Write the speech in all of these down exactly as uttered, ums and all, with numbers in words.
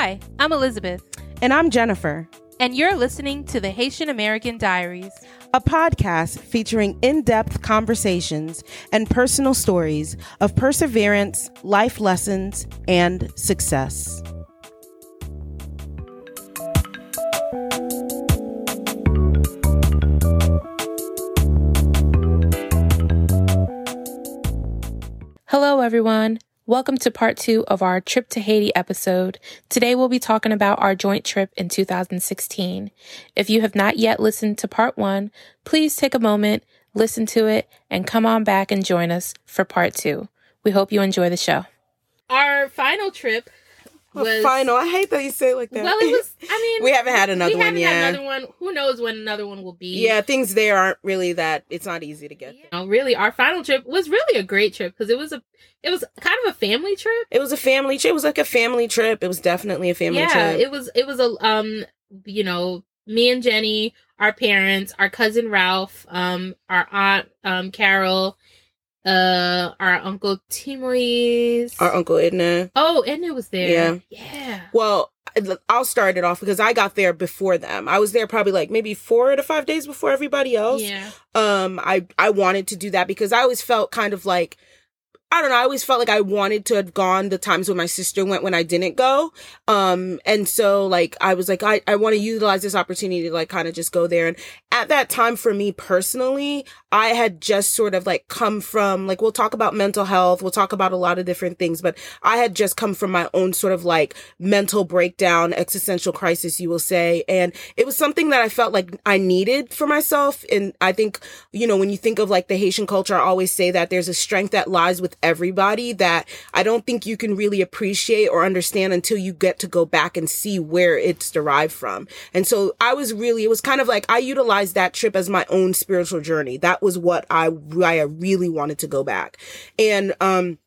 Hi, I'm Elizabeth. And I'm Jennifer. And you're listening to the Haitian American Diaries, a podcast featuring in-depth conversations and personal stories of perseverance, life lessons, and success. Hello, everyone. Welcome to part two of our Trip to Haiti episode. Today we'll be talking about our joint trip in two thousand sixteen. If you have not yet listened to part one, please take a moment, listen to it, and come on back and join us for part two. We hope you enjoy the show. Our final trip was... Well, final. I hate that you say it like that. Well, it was... I mean... we haven't had another one yet. We haven't had another one. Who knows when another one will be. Yeah, things there aren't really that... It's not easy to get there. No, really, our final trip was really a great trip because it was a... It was kind of a family trip. It was a family trip. It was like a family trip. It was definitely a family yeah, trip. Yeah, it was, it was a, um, you know, me and Jenny, our parents, our cousin Ralph, um, our aunt, um, Carol, uh, our uncle Timoise. Our uncle Edna. Oh, Edna was there. Yeah. Yeah. Well, I'll start it off because I got there before them. I was there probably like maybe four to five days before everybody else. Yeah. Um, I, I wanted to do that because I always felt kind of like, I don't know, I always felt like I wanted to have gone the times when my sister went when I didn't go. Um, and so, like, I was like, I, I want to utilize this opportunity to, like, kind of just go there. And at that time, for me personally, I had just sort of, like, come from, like, we'll talk about mental health, we'll talk about a lot of different things, but I had just come from my own sort of, like, mental breakdown, existential crisis, you will say. And it was something that I felt like I needed for myself. And I think, you know, when you think of, like, the Haitian culture, I always say that there's a strength that lies with everybody that I don't think you can really appreciate or understand until you get to go back and see where it's derived from. And so I was really, it was kind of like I utilized that trip as my own spiritual journey. That was what I, why I really wanted to go back. And, um,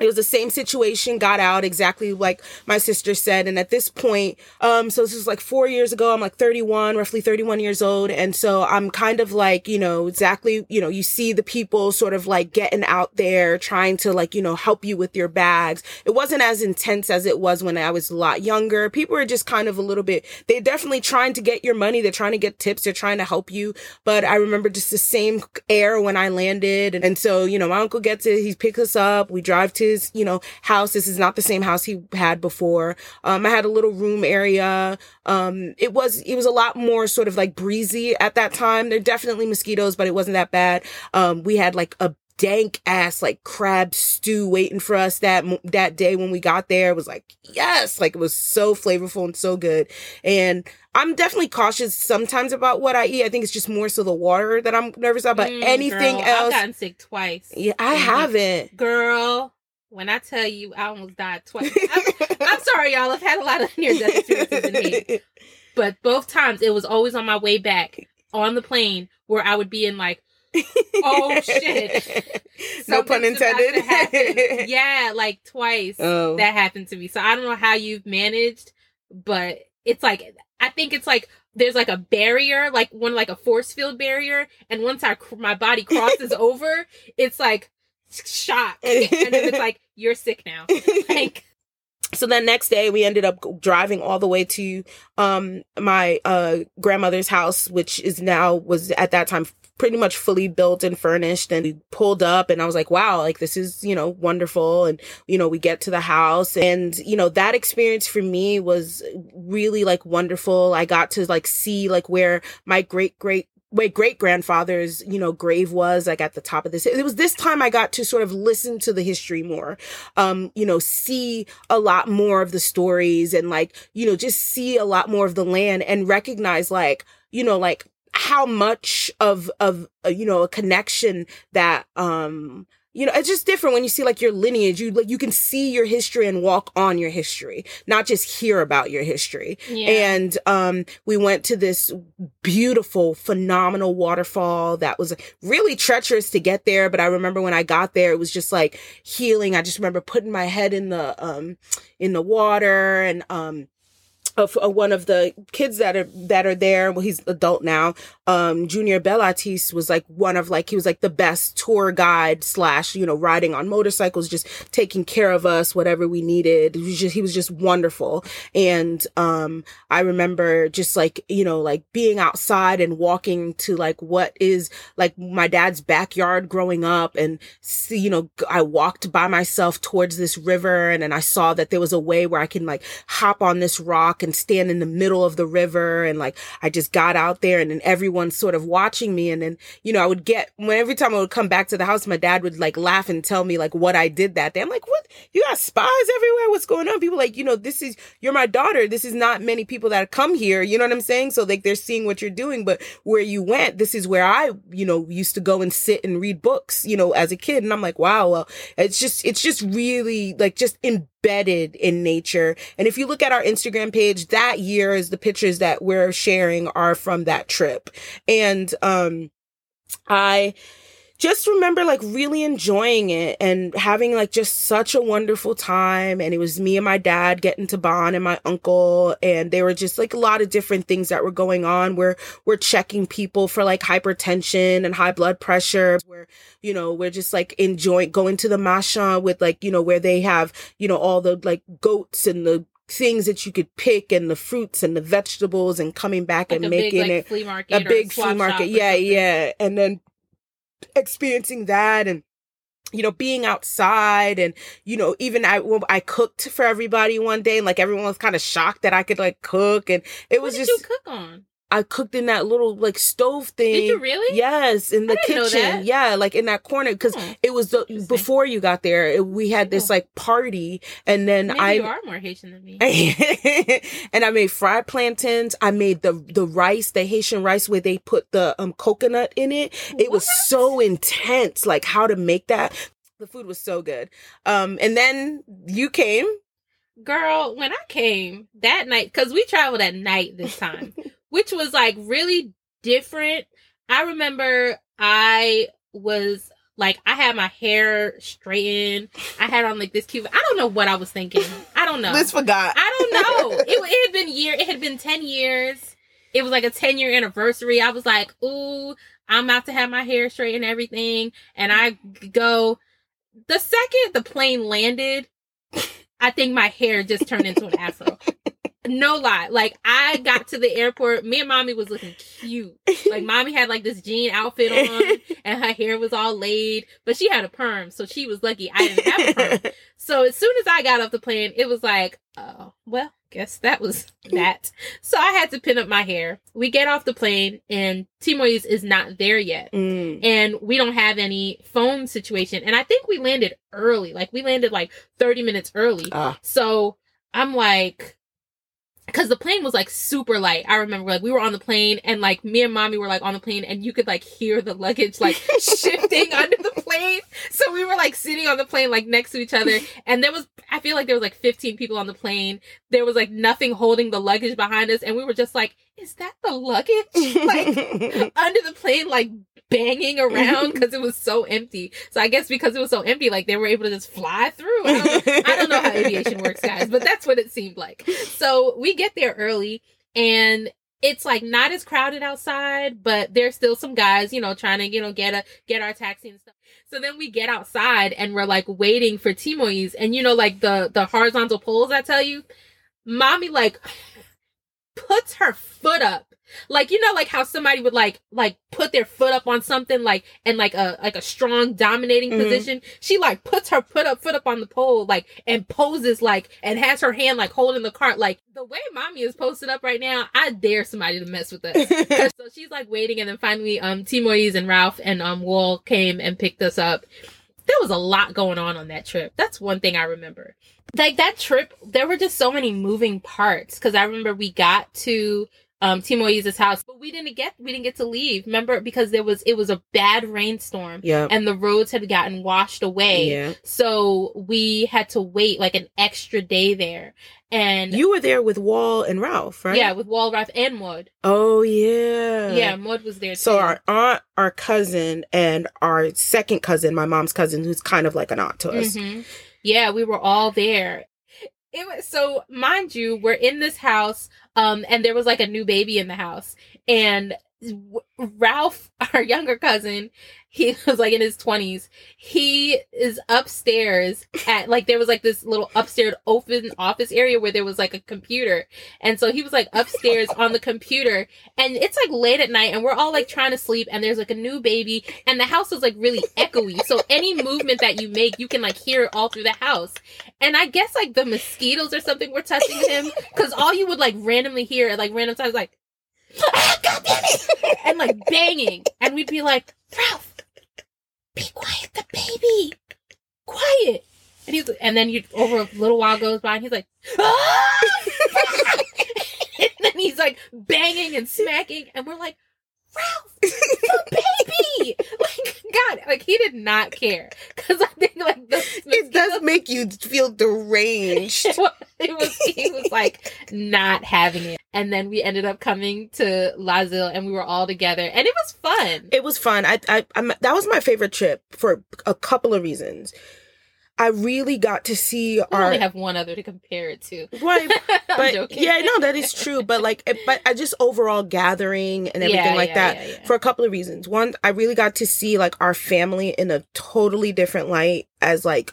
it was the same situation, got out exactly like my sister said. And at this point, um, so this was like four years ago, I'm like thirty-one, roughly thirty-one years old. And so I'm kind of like, you know, exactly, you know, you see the people sort of like getting out there, trying to like, you know, help you with your bags. It wasn't as intense as it was when I was a lot younger. People are just kind of a little bit, they're definitely trying to get your money. They're trying to get tips. They're trying to help you. But I remember just the same air when I landed. And, and so, you know, my uncle gets it. He picks us up. We drive to his, you know, house. This is not the same house he had before. Um, I had a little room area. Um, it was, it was a lot more sort of like breezy at that time. There were definitely mosquitoes, but it wasn't that bad. Um, we had like a dank ass like crab stew waiting for us that that day when we got there. It was like, yes, like it was so flavorful and so good. And I'm definitely cautious sometimes about what I eat. I think it's just more so the water that I'm nervous about, but mm, anything girl, else. I've gotten sick twice. Yeah, I mm-hmm. haven't. Girl. When I tell you, I almost died twice. I'm, I'm sorry, y'all. I've had a lot of near-death experiences in Haiti. But both times, it was always on my way back on the plane where I would be in like, oh, shit. No pun intended. Yeah, like twice oh. that happened to me. So I don't know how you've managed, but it's like, I think it's like, there's like a barrier, like one, like a force field barrier. And once I, my body crosses over, it's like, shock. And then it's like, you're sick now. Like, so then next day we ended up driving all the way to um my uh grandmother's house, which is now was at that time pretty much fully built and furnished. And we pulled up and I was like, wow, like this is, you know, wonderful. And, you know, we get to the house and, you know, that experience for me was really like wonderful. I got to like see like where my great great my great-grandfather's, you know, grave was, like, at the top of this. It was this time I got to sort of listen to the history more, um, you know, see a lot more of the stories and, like, you know, just see a lot more of the land and recognize, like, you know, like, how much of, of uh, you know, a connection that, um... you know, it's just different when you see like your lineage, you like you can see your history and walk on your history, not just hear about your history. Yeah. And um, we went to this beautiful, phenomenal waterfall that was really treacherous to get there. But I remember when I got there, it was just like healing. I just remember putting my head in the um, in the water and um, of uh, one of the kids that are that are there. Well, he's adult now. um, Junior Belatis was like one of like, he was like the best tour guide slash, you know, riding on motorcycles, just taking care of us, whatever we needed. He was just, he was just wonderful. And, um, I remember just like, you know, like being outside and walking to like what is like my dad's backyard growing up, and see, you know, I walked by myself towards this river, and then I saw that there was a way where I can like hop on this rock and stand in the middle of the river. And like, I just got out there, and then everyone's sort of watching me. And then, you know, I would get, when every time I would come back to the house, my dad would like laugh and tell me like what I did that day. I'm like, what? You got spies everywhere? What's going on? People like, you know, this is, you're my daughter. This is not many people that come here. You know what I'm saying? So like they're seeing what you're doing, but where you went, this is where I, you know, used to go and sit and read books, you know, as a kid. And I'm like, wow, well, it's just, it's just really like just in embedded in nature. And if you look at our Instagram page, that year is the pictures that we're sharing are from that trip. And um, I just remember like really enjoying it and having like just such a wonderful time. And it was me and my dad getting to bond, and my uncle, and there were just like a lot of different things that were going on where we're checking people for like hypertension and high blood pressure, where, you know, we're just like enjoying going to the marchand with like, you know, where they have, you know, all the like goats and the things that you could pick and the fruits and the vegetables, and coming back like and making big, like, it flea market, a big flea market. Yeah. Something. Yeah. And then experiencing that, and you know, being outside, and you know, even I well, I cooked for everybody one day, and like everyone was kind of shocked that I could like cook, and it what was did just you cook on. I cooked in that little like stove thing. Did you really? Yes, in the I didn't kitchen. Know that. Yeah, like in that corner, because oh, it was the, before you got there. It, we had this like party, and then Maybe I you are more Haitian than me. And I made fried plantains. I made the the rice, the Haitian rice where they put the um coconut in it. It what? was so intense, like how to make that. The food was so good. Um, and then you came, girl. When I came that night, because we traveled at night this time. Which was like really different. I remember I was like, I had my hair straightened. I had on like this cute, I don't know what I was thinking. I don't know. This forgot. I don't know. It, it had been year. It had been ten years. It was like a ten year anniversary. I was like, ooh, I'm about to have my hair straightened and everything. And I go, the second the plane landed, I think my hair just turned into an afro. No lie. Like, I got to the airport. Me and Mommy was looking cute. Like, Mommy had, like, this jean outfit on, and her hair was all laid. But she had a perm, so she was lucky I didn't have a perm. So as soon as I got off the plane, it was like, oh, well, guess that was that. So I had to pin up my hair. We get off the plane, and Timoise is not there yet. Mm. And we don't have any phone situation. And I think we landed early. Like, we landed, like, thirty minutes early. Uh. So I'm like... Because the plane was, like, super light. I remember, like, we were on the plane, and, like, me and Mommy were, like, on the plane, and you could, like, hear the luggage, like, shifting under the plane. So we were, like, sitting on the plane, like, next to each other. And there was, I feel like there was, like, fifteen people on the plane. There was, like, nothing holding the luggage behind us. And we were just like, is that the luggage? Like, under the plane, like, banging around because it was so empty. So I guess because it was so empty, like, they were able to just fly through. I don't, I don't know how aviation works, guys, but that's what it seemed like. So we get there early, and it's like not as crowded outside, but there's still some guys, you know, trying to, you know, get a get our taxi and stuff. So then we get outside, and we're like waiting for Timoise, and you know, like the the horizontal poles, I tell you, Mommy like puts her foot up. Like, you know, like how somebody would like like put their foot up on something, like, and like a like a strong dominating mm-hmm. position. She like puts her foot up foot up on the pole, like, and poses, like, and has her hand like holding the cart. Like, the way Mommy is posted up right now, I dare somebody to mess with us. So she's like waiting, and then finally um Timoise and Ralph and um Wall came and picked us up. There was a lot going on on that trip. That's one thing I remember. Like, that trip, there were just so many moving parts, because I remember we got to Um, Timoise's house, but we didn't get we didn't get to leave. Remember, because there was it was a bad rainstorm, yep. and the roads had gotten washed away. Yeah. So we had to wait like an extra day there. And you were there with Wall and Ralph, right? Yeah, with Wall, Ralph, and Maud. Oh yeah, yeah, Maud was there. So too. our aunt, our cousin, and our second cousin, my mom's cousin, who's kind of like an aunt to us. Mm-hmm. Yeah, we were all there. It was, so mind you, we're in this house, um, and there was like a new baby in the house, and Ralph, our younger cousin, he was like in his twenties. He is upstairs at like there was like this little upstairs open office area where there was like a computer, and so he was like upstairs on the computer, and it's like late at night, and we're all like trying to sleep, and there's like a new baby, and the house is like really echoey, so any movement that you make, you can like hear it all through the house, and I guess like the mosquitoes or something were touching him, because all you would like randomly hear at like random times like, oh, God damn it! And like banging, and we'd be like, Ralph, be quiet, the baby, quiet. And he's, and then you over a little while goes by, and he's like, ah! And then he's like banging and smacking, and we're like, Ralph, the baby. Like God, like he did not care, because I think like the, it does make you feel deranged. It was, it was he was like not having it. And then we ended up coming to L'Asile, and we were all together, and it was fun. It was fun. I, I, I, that was my favorite trip for a couple of reasons. I really got to see we our. I only have one other to compare it to. Right, but joking. Yeah, no, that is true. But like, it, but I just overall gathering and everything yeah, like yeah, that yeah, yeah. for a couple of reasons. One, I really got to see like our family in a totally different light as like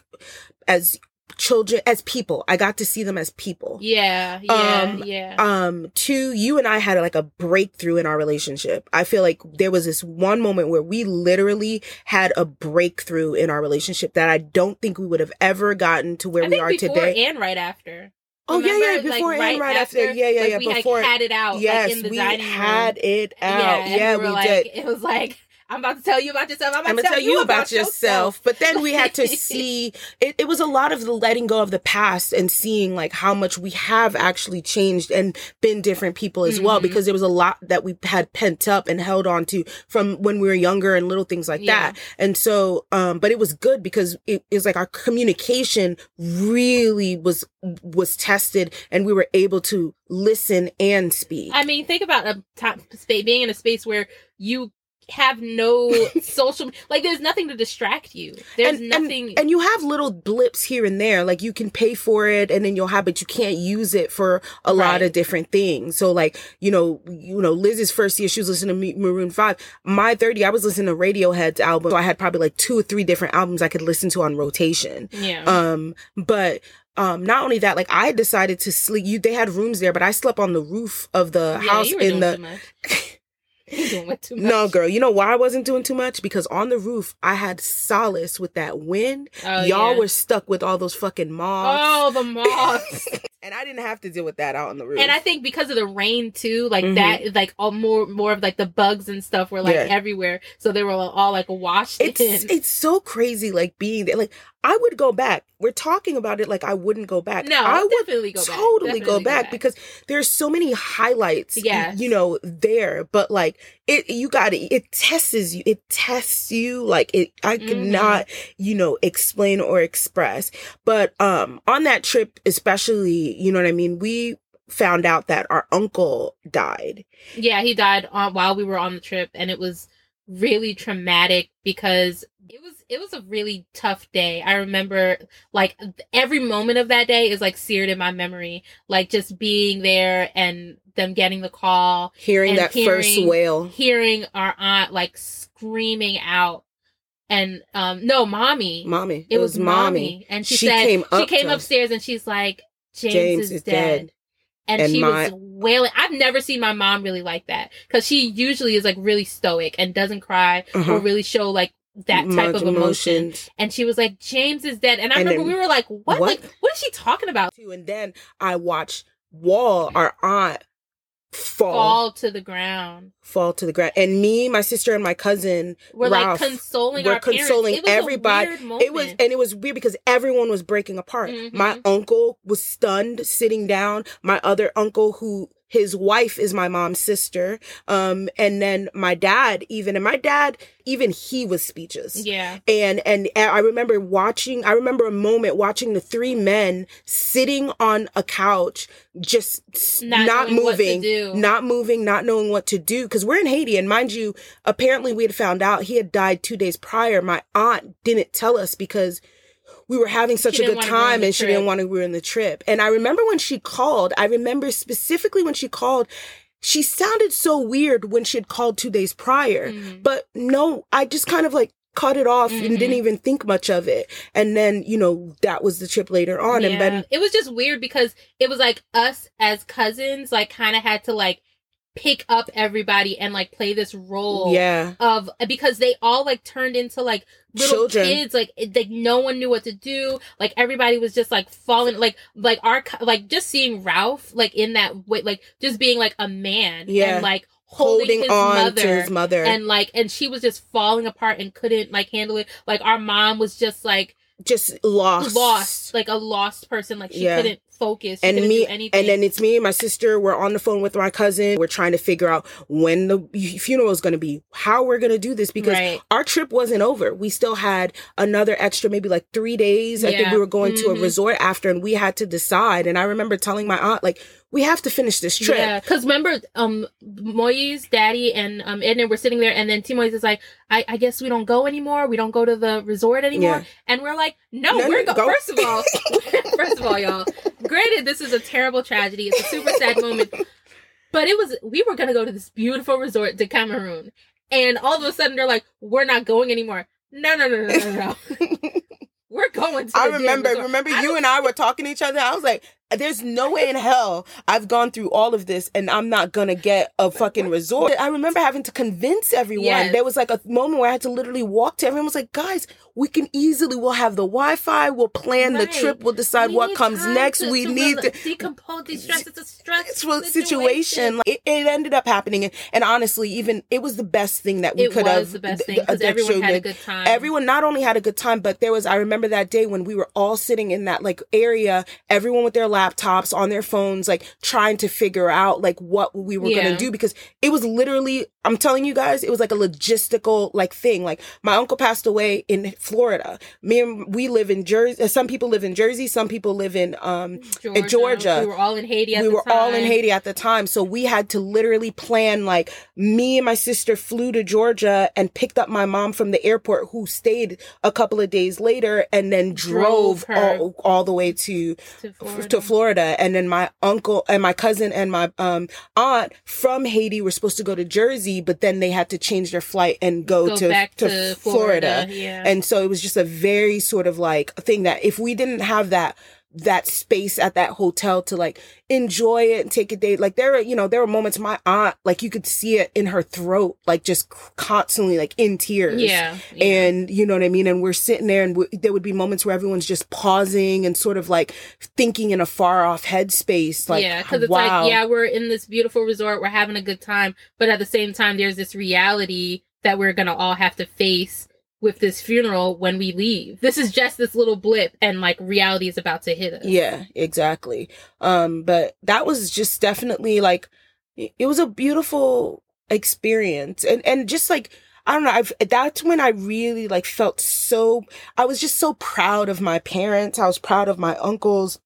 as. children, as people. I got to see them as people. Yeah, yeah, um, yeah. Um, two, you and I had like a breakthrough in our relationship. I feel like there was this one moment where we literally had a breakthrough in our relationship that I don't think we would have ever gotten to where I we think are before today. And right after. Oh Remember, yeah, yeah, before like, right and right after, after yeah, yeah, like, yeah. We before like, had it out. Yes, like, in the we dining had room. it out. Yeah, yeah we, we like, did. It was like. I'm about to tell you about yourself. I'm about I'm to tell, tell you about, about yourself. yourself. But then we had to see, it, it was a lot of the letting go of the past and seeing like how much we have actually changed and been different people as mm-hmm. well, because there was a lot that we had pent up and held on to from when we were younger and little things like yeah. that. And so, um, but it was good because it is like our communication really was, was tested, and we were able to listen and speak. I mean, think about a top space, being in a space where you have no social, like there's nothing to distract you. There's and, nothing. And, and you have little blips here and there, like you can pay for it and then you'll have, but you can't use it for a right. lot of different things. So like, you know, you know, Liz's first year, she was listening to Maroon five. My third year, I was listening to Radiohead's album. So I had probably like two or three different albums I could listen to on rotation. Yeah. Um, but, Um, not only that, like I decided to sleep, you, they had rooms there, but I slept on the roof of the yeah, house you were in doing the, too much. You're doing too much. No, girl. You know why I wasn't doing too much? Because on the roof, I had solace with that wind. Oh, Y'all yeah. were stuck with all those fucking moths. Oh, the moths. And I didn't have to deal with that out on the roof. And I think because of the rain too, like mm-hmm. that, like all more, more of like the bugs and stuff were like yeah. everywhere. So they were all like washed it's, in. It's so crazy, like being there. Like I would go back. We're talking about it like I wouldn't go back. No, I would definitely go back. Totally definitely go, back go back because there's so many highlights. Yeah, you know there, but like. It you got it. It tests you. It tests you like it. I could mm-hmm. not, you know, explain or express. But um, on that trip, especially, you know what I mean. We found out that our uncle died. Yeah, he died on, while we were on the trip, and it was really traumatic because it was it was a really tough day. I remember like every moment of that day is like seared in my memory. Like just being there and. Them getting the call, hearing that hearing, first wail, hearing our aunt like screaming out, and um, no, mommy, mommy, it, it was, was mommy. mommy, and she, she said came she came upstairs us. and she's like, James, James is, is dead, dead. and, and she my- was wailing. I've never seen my mom really like that because she usually is like really stoic and doesn't cry uh-huh. or really show like. that type of emotion emotions. And she was like, James is dead, and I and remember then, we were like, what? what like what is she talking about? And then I watched Wall, our aunt, fall fall to the ground fall to the ground and me, my sister, and my cousin were Ralph, like consoling we're our consoling parents. It was everybody a weird it was and it was weird because everyone was breaking apart. Mm-hmm. My uncle was stunned, sitting down. My other uncle, who his wife is my mom's sister, um, and then my dad even, and my dad, even he was speechless. Yeah. And, and I remember watching, I remember a moment watching the three men sitting on a couch, just not, not moving, not moving, not knowing what to do. Cause we're in Haiti, and mind you, apparently we had found out he had died two days prior. My aunt didn't tell us because we were having such a good time and she didn't want to ruin the trip. And I remember when she called, I remember specifically when she called she sounded so weird when she had called two days prior. Mm-hmm. But no, I just kind of like cut it off mm-hmm. and didn't even think much of it. And then, you know, that was the trip later on. Yeah. And then it was just weird because it was like us as cousins, like kind of had to like pick up everybody and like play this role yeah. of, because they all like turned into like little children. Kids. Like, it, like no one knew what to do. Like everybody was just like falling, like, like our, like just seeing Ralph, like in that way, like just being like a man yeah. and like holding, holding his on mother to his mother. And like, and she was just falling apart and couldn't like handle it. Like our mom was just like, just lost, lost, like a lost person. Like she yeah. couldn't focus. She and couldn't me, do anything. And then it's me and my sister. We're on the phone with my cousin. We're trying to figure out when the funeral is going to be, how we're going to do this, because right. our trip wasn't over. We still had another extra, maybe like three days. Yeah. I think we were going mm-hmm. to a resort after, and we had to decide. And I remember telling my aunt, like, we have to finish this trip. Yeah, because remember, um, Moyes, Daddy, and um, Edna were sitting there, and then Timoyes is like, I, I guess we don't go anymore. We don't go to the resort anymore. Yeah. And we're like, no, no we're no, go-. go. First of all, first of all, y'all, granted, this is a terrible tragedy. It's a super sad moment. But it was, we were going to go to this beautiful resort to Cameroon. And all of a sudden, they're like, we're not going anymore. No, no, no, no, no, no. We're going to I remember, remember I you and I were talking to each other. I was like, there's no way in hell I've gone through all of this and I'm not going to get a fucking resort. I remember having to convince everyone. Yes. There was like a moment where I had to literally walk to everyone. I was like, guys, we can easily, we'll have the Wi-Fi, we'll plan right. the trip, we'll decide we what comes next. To, we to need to decompose these stress. It's a stressful situation. situation. Like, it, it ended up happening. And, and honestly, even it was the best thing that we it could have. It was the best th- thing because everyone children. had a good time. Everyone not only had a good time, but there was, I remember that day when we were all sitting in that like area, everyone with their laptops on their phones, like trying to figure out like what we were yeah. going to do, because it was literally, I'm telling you guys, it was like a logistical like thing. Like my uncle passed away in Florida. Me and we live in Jersey. Some people live in Jersey. Some people live in um Georgia. Georgia. We were all in Haiti. At we the were time. all in Haiti at the time. So we had to literally plan. Like me and my sister flew to Georgia and picked up my mom from the airport, who stayed a couple of days later, and then drove, drove all, all the way to to Florida. to Florida. And then my uncle and my cousin and my um aunt from Haiti were supposed to go to Jersey, but then they had to change their flight and go, go to, back to to Florida. Florida. Yeah. And so it was just a very sort of like thing that if we didn't have that that space at that hotel to like enjoy it and take a day, like there are, you know, there were moments my aunt, like you could see it in her throat, like just constantly like in tears. Yeah. yeah. And you know what I mean? And we're sitting there and w- there would be moments where everyone's just pausing and sort of like thinking in a far off headspace. Like, yeah. Cause it's wow. like, yeah, we're in this beautiful resort. We're having a good time. But at the same time, there's this reality that we're going to all have to face with this funeral when we leave. This is just this little blip, and like reality is about to hit us. Yeah, exactly. Um, but that was just definitely like, it was a beautiful experience. And, and just like, I don't know, I've, that's when I really like felt so, I was just so proud of my parents. I was proud of my uncles.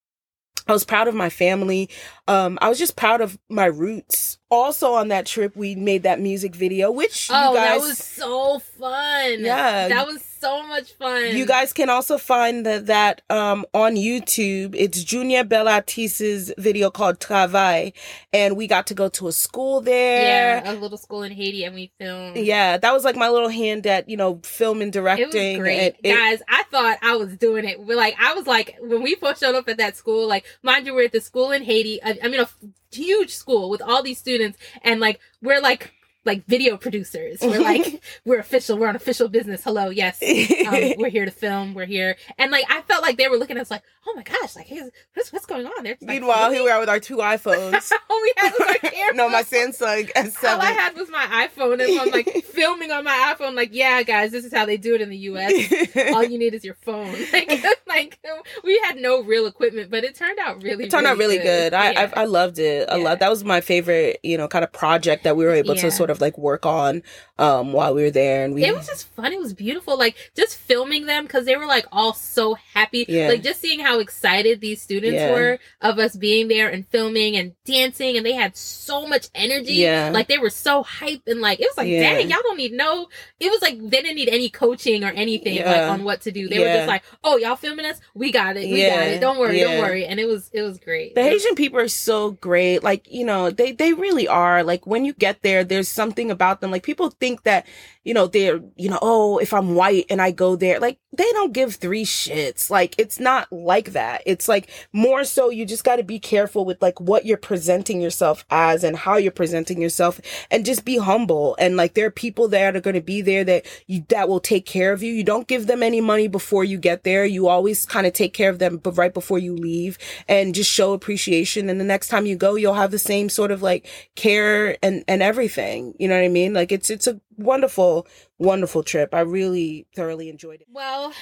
I was proud of my family. Um, I was just proud of my roots. Also on that trip, we made that music video, which oh, you guys... Oh, that was so fun. Yeah. That was so much fun. You guys can also find the, that um, on YouTube. It's Junior Belatis' video called Travail. And we got to go to a school there. Yeah, a little school in Haiti, and we filmed. Yeah, that was like my little hand at, you know, film and directing. It was great. And it, guys, I thought I was doing it. We're like, I was like, when we first showed up at that school, like, mind you, we're at the school in Haiti. I, I mean, a f- huge school with all these students, and like we're like like video producers. We're like we're official. We're on official business. Hello, yes, um, we're here to film. We're here, and like I felt like they were looking at us like, oh my gosh, like hey, what's what's going on? They're just, like, meanwhile, really? Here we are with our two iPhones. All we had was our camera. No, my Samsung S seven. All I had was my iPhone, and so I'm like filming on my iPhone. Like, yeah, guys, this is how they do it in the U S All you need is your phone. Like, like we had no real equipment, but it turned out really. It turned really out really good. good. I, yeah. I I loved it. I yeah. loved that was my favorite, you know, kind of project that we were able yeah. to sort of like work on um while we were there. And we it was just fun. It was beautiful, like just filming them, because they were like all so happy. Yeah. Like just seeing how excited these students yeah. were of us being there and filming and dancing, and they had so much energy. Yeah. Like they were so hype, and like it was like yeah. dang, y'all don't need no it was like they didn't need any coaching or anything yeah. like on what to do. They yeah. were just like, oh, y'all filming helping us. We got it. We yeah. got it. Don't worry. Yeah. Don't worry. And it was it was great. The Haitian people are so great. Like, you know, they, they really are. Like, when you get there, there's something about them. Like, people think that, you know, they're, you know, oh, if I'm white and I go there, like, they don't give three shits. Like, it's not like that. It's like more so you just got to be careful with, like, what you're presenting yourself as and how you're presenting yourself, and just be humble. And, like, there are people there that are going to be there that you, that will take care of you. You don't give them any money before you get there. You always kind of take care of them but right before you leave, and just show appreciation. And the next time you go, you'll have the same sort of, like, care and, and everything. You know what I mean? Like, it's, it's a wonderful, wonderful trip. I really thoroughly enjoyed it. Well,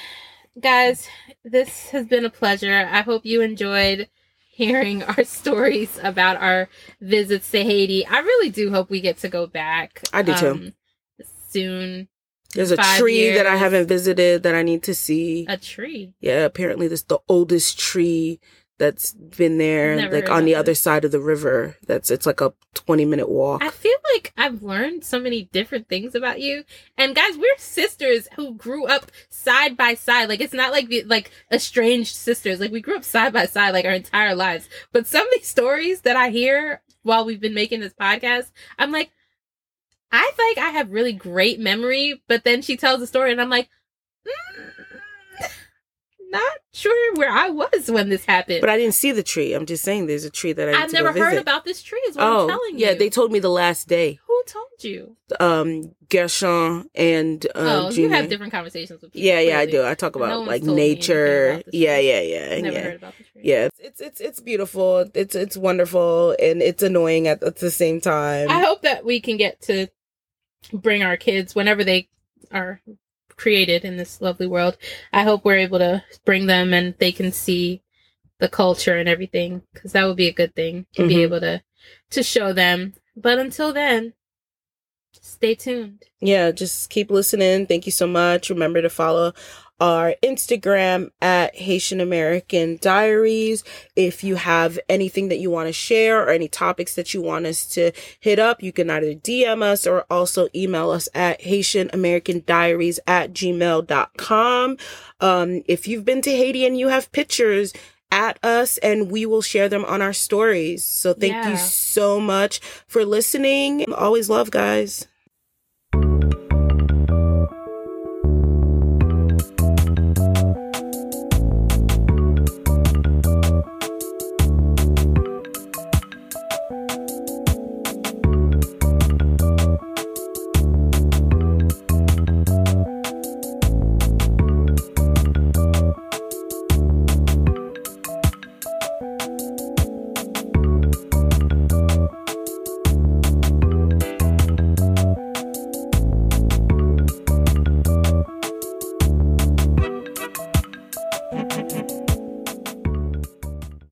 guys, this has been a pleasure. I hope you enjoyed hearing our stories about our visits to Haiti. I really do hope we get to go back. I do too. Um, soon. There's a tree years. that I haven't visited that I need to see. A tree? Yeah, apparently this is the oldest tree that's been there, Never like on the it. other side of the river. That's it's like a twenty minute walk. I feel like I've learned so many different things about you. And guys, we're sisters who grew up side by side. Like, it's not like the, like estranged sisters. Like, we grew up side by side like our entire lives. But some of these stories that I hear while we've been making this podcast, I'm like, I think I have really great memory, but then she tells a story and I'm like, mm, not sure where I was when this happened. But I didn't see the tree. I'm just saying there's a tree that I I've never heard visit. about this tree is what oh, I'm telling you. Yeah, they told me the last day. Who told you? Um, Gershon and um, Oh, Junior. You have different conversations with people. Yeah, yeah, clearly. I do. I talk about no like nature. About yeah, yeah, yeah. I've never yeah. heard about the tree. Yeah, it's it's it's beautiful. It's it's wonderful, and it's annoying at, at the same time. I hope that we can get to bring our kids whenever they are created in this lovely world. I hope we're able to bring them and they can see the culture and everything, because that would be a good thing to mm-hmm. be able to to show them. But until then, stay tuned. Yeah, just keep listening. Thank you so much. Remember to follow our Instagram at Haitian American Diaries. If you have anything that you want to share or any topics that you want us to hit up, you can either D M us or also email us at Haitian American Diaries at gmail dot com. Um, if you've been to Haiti and you have pictures, at us and we will share them on our stories. So thank yeah. you so much for listening. Always love, guys.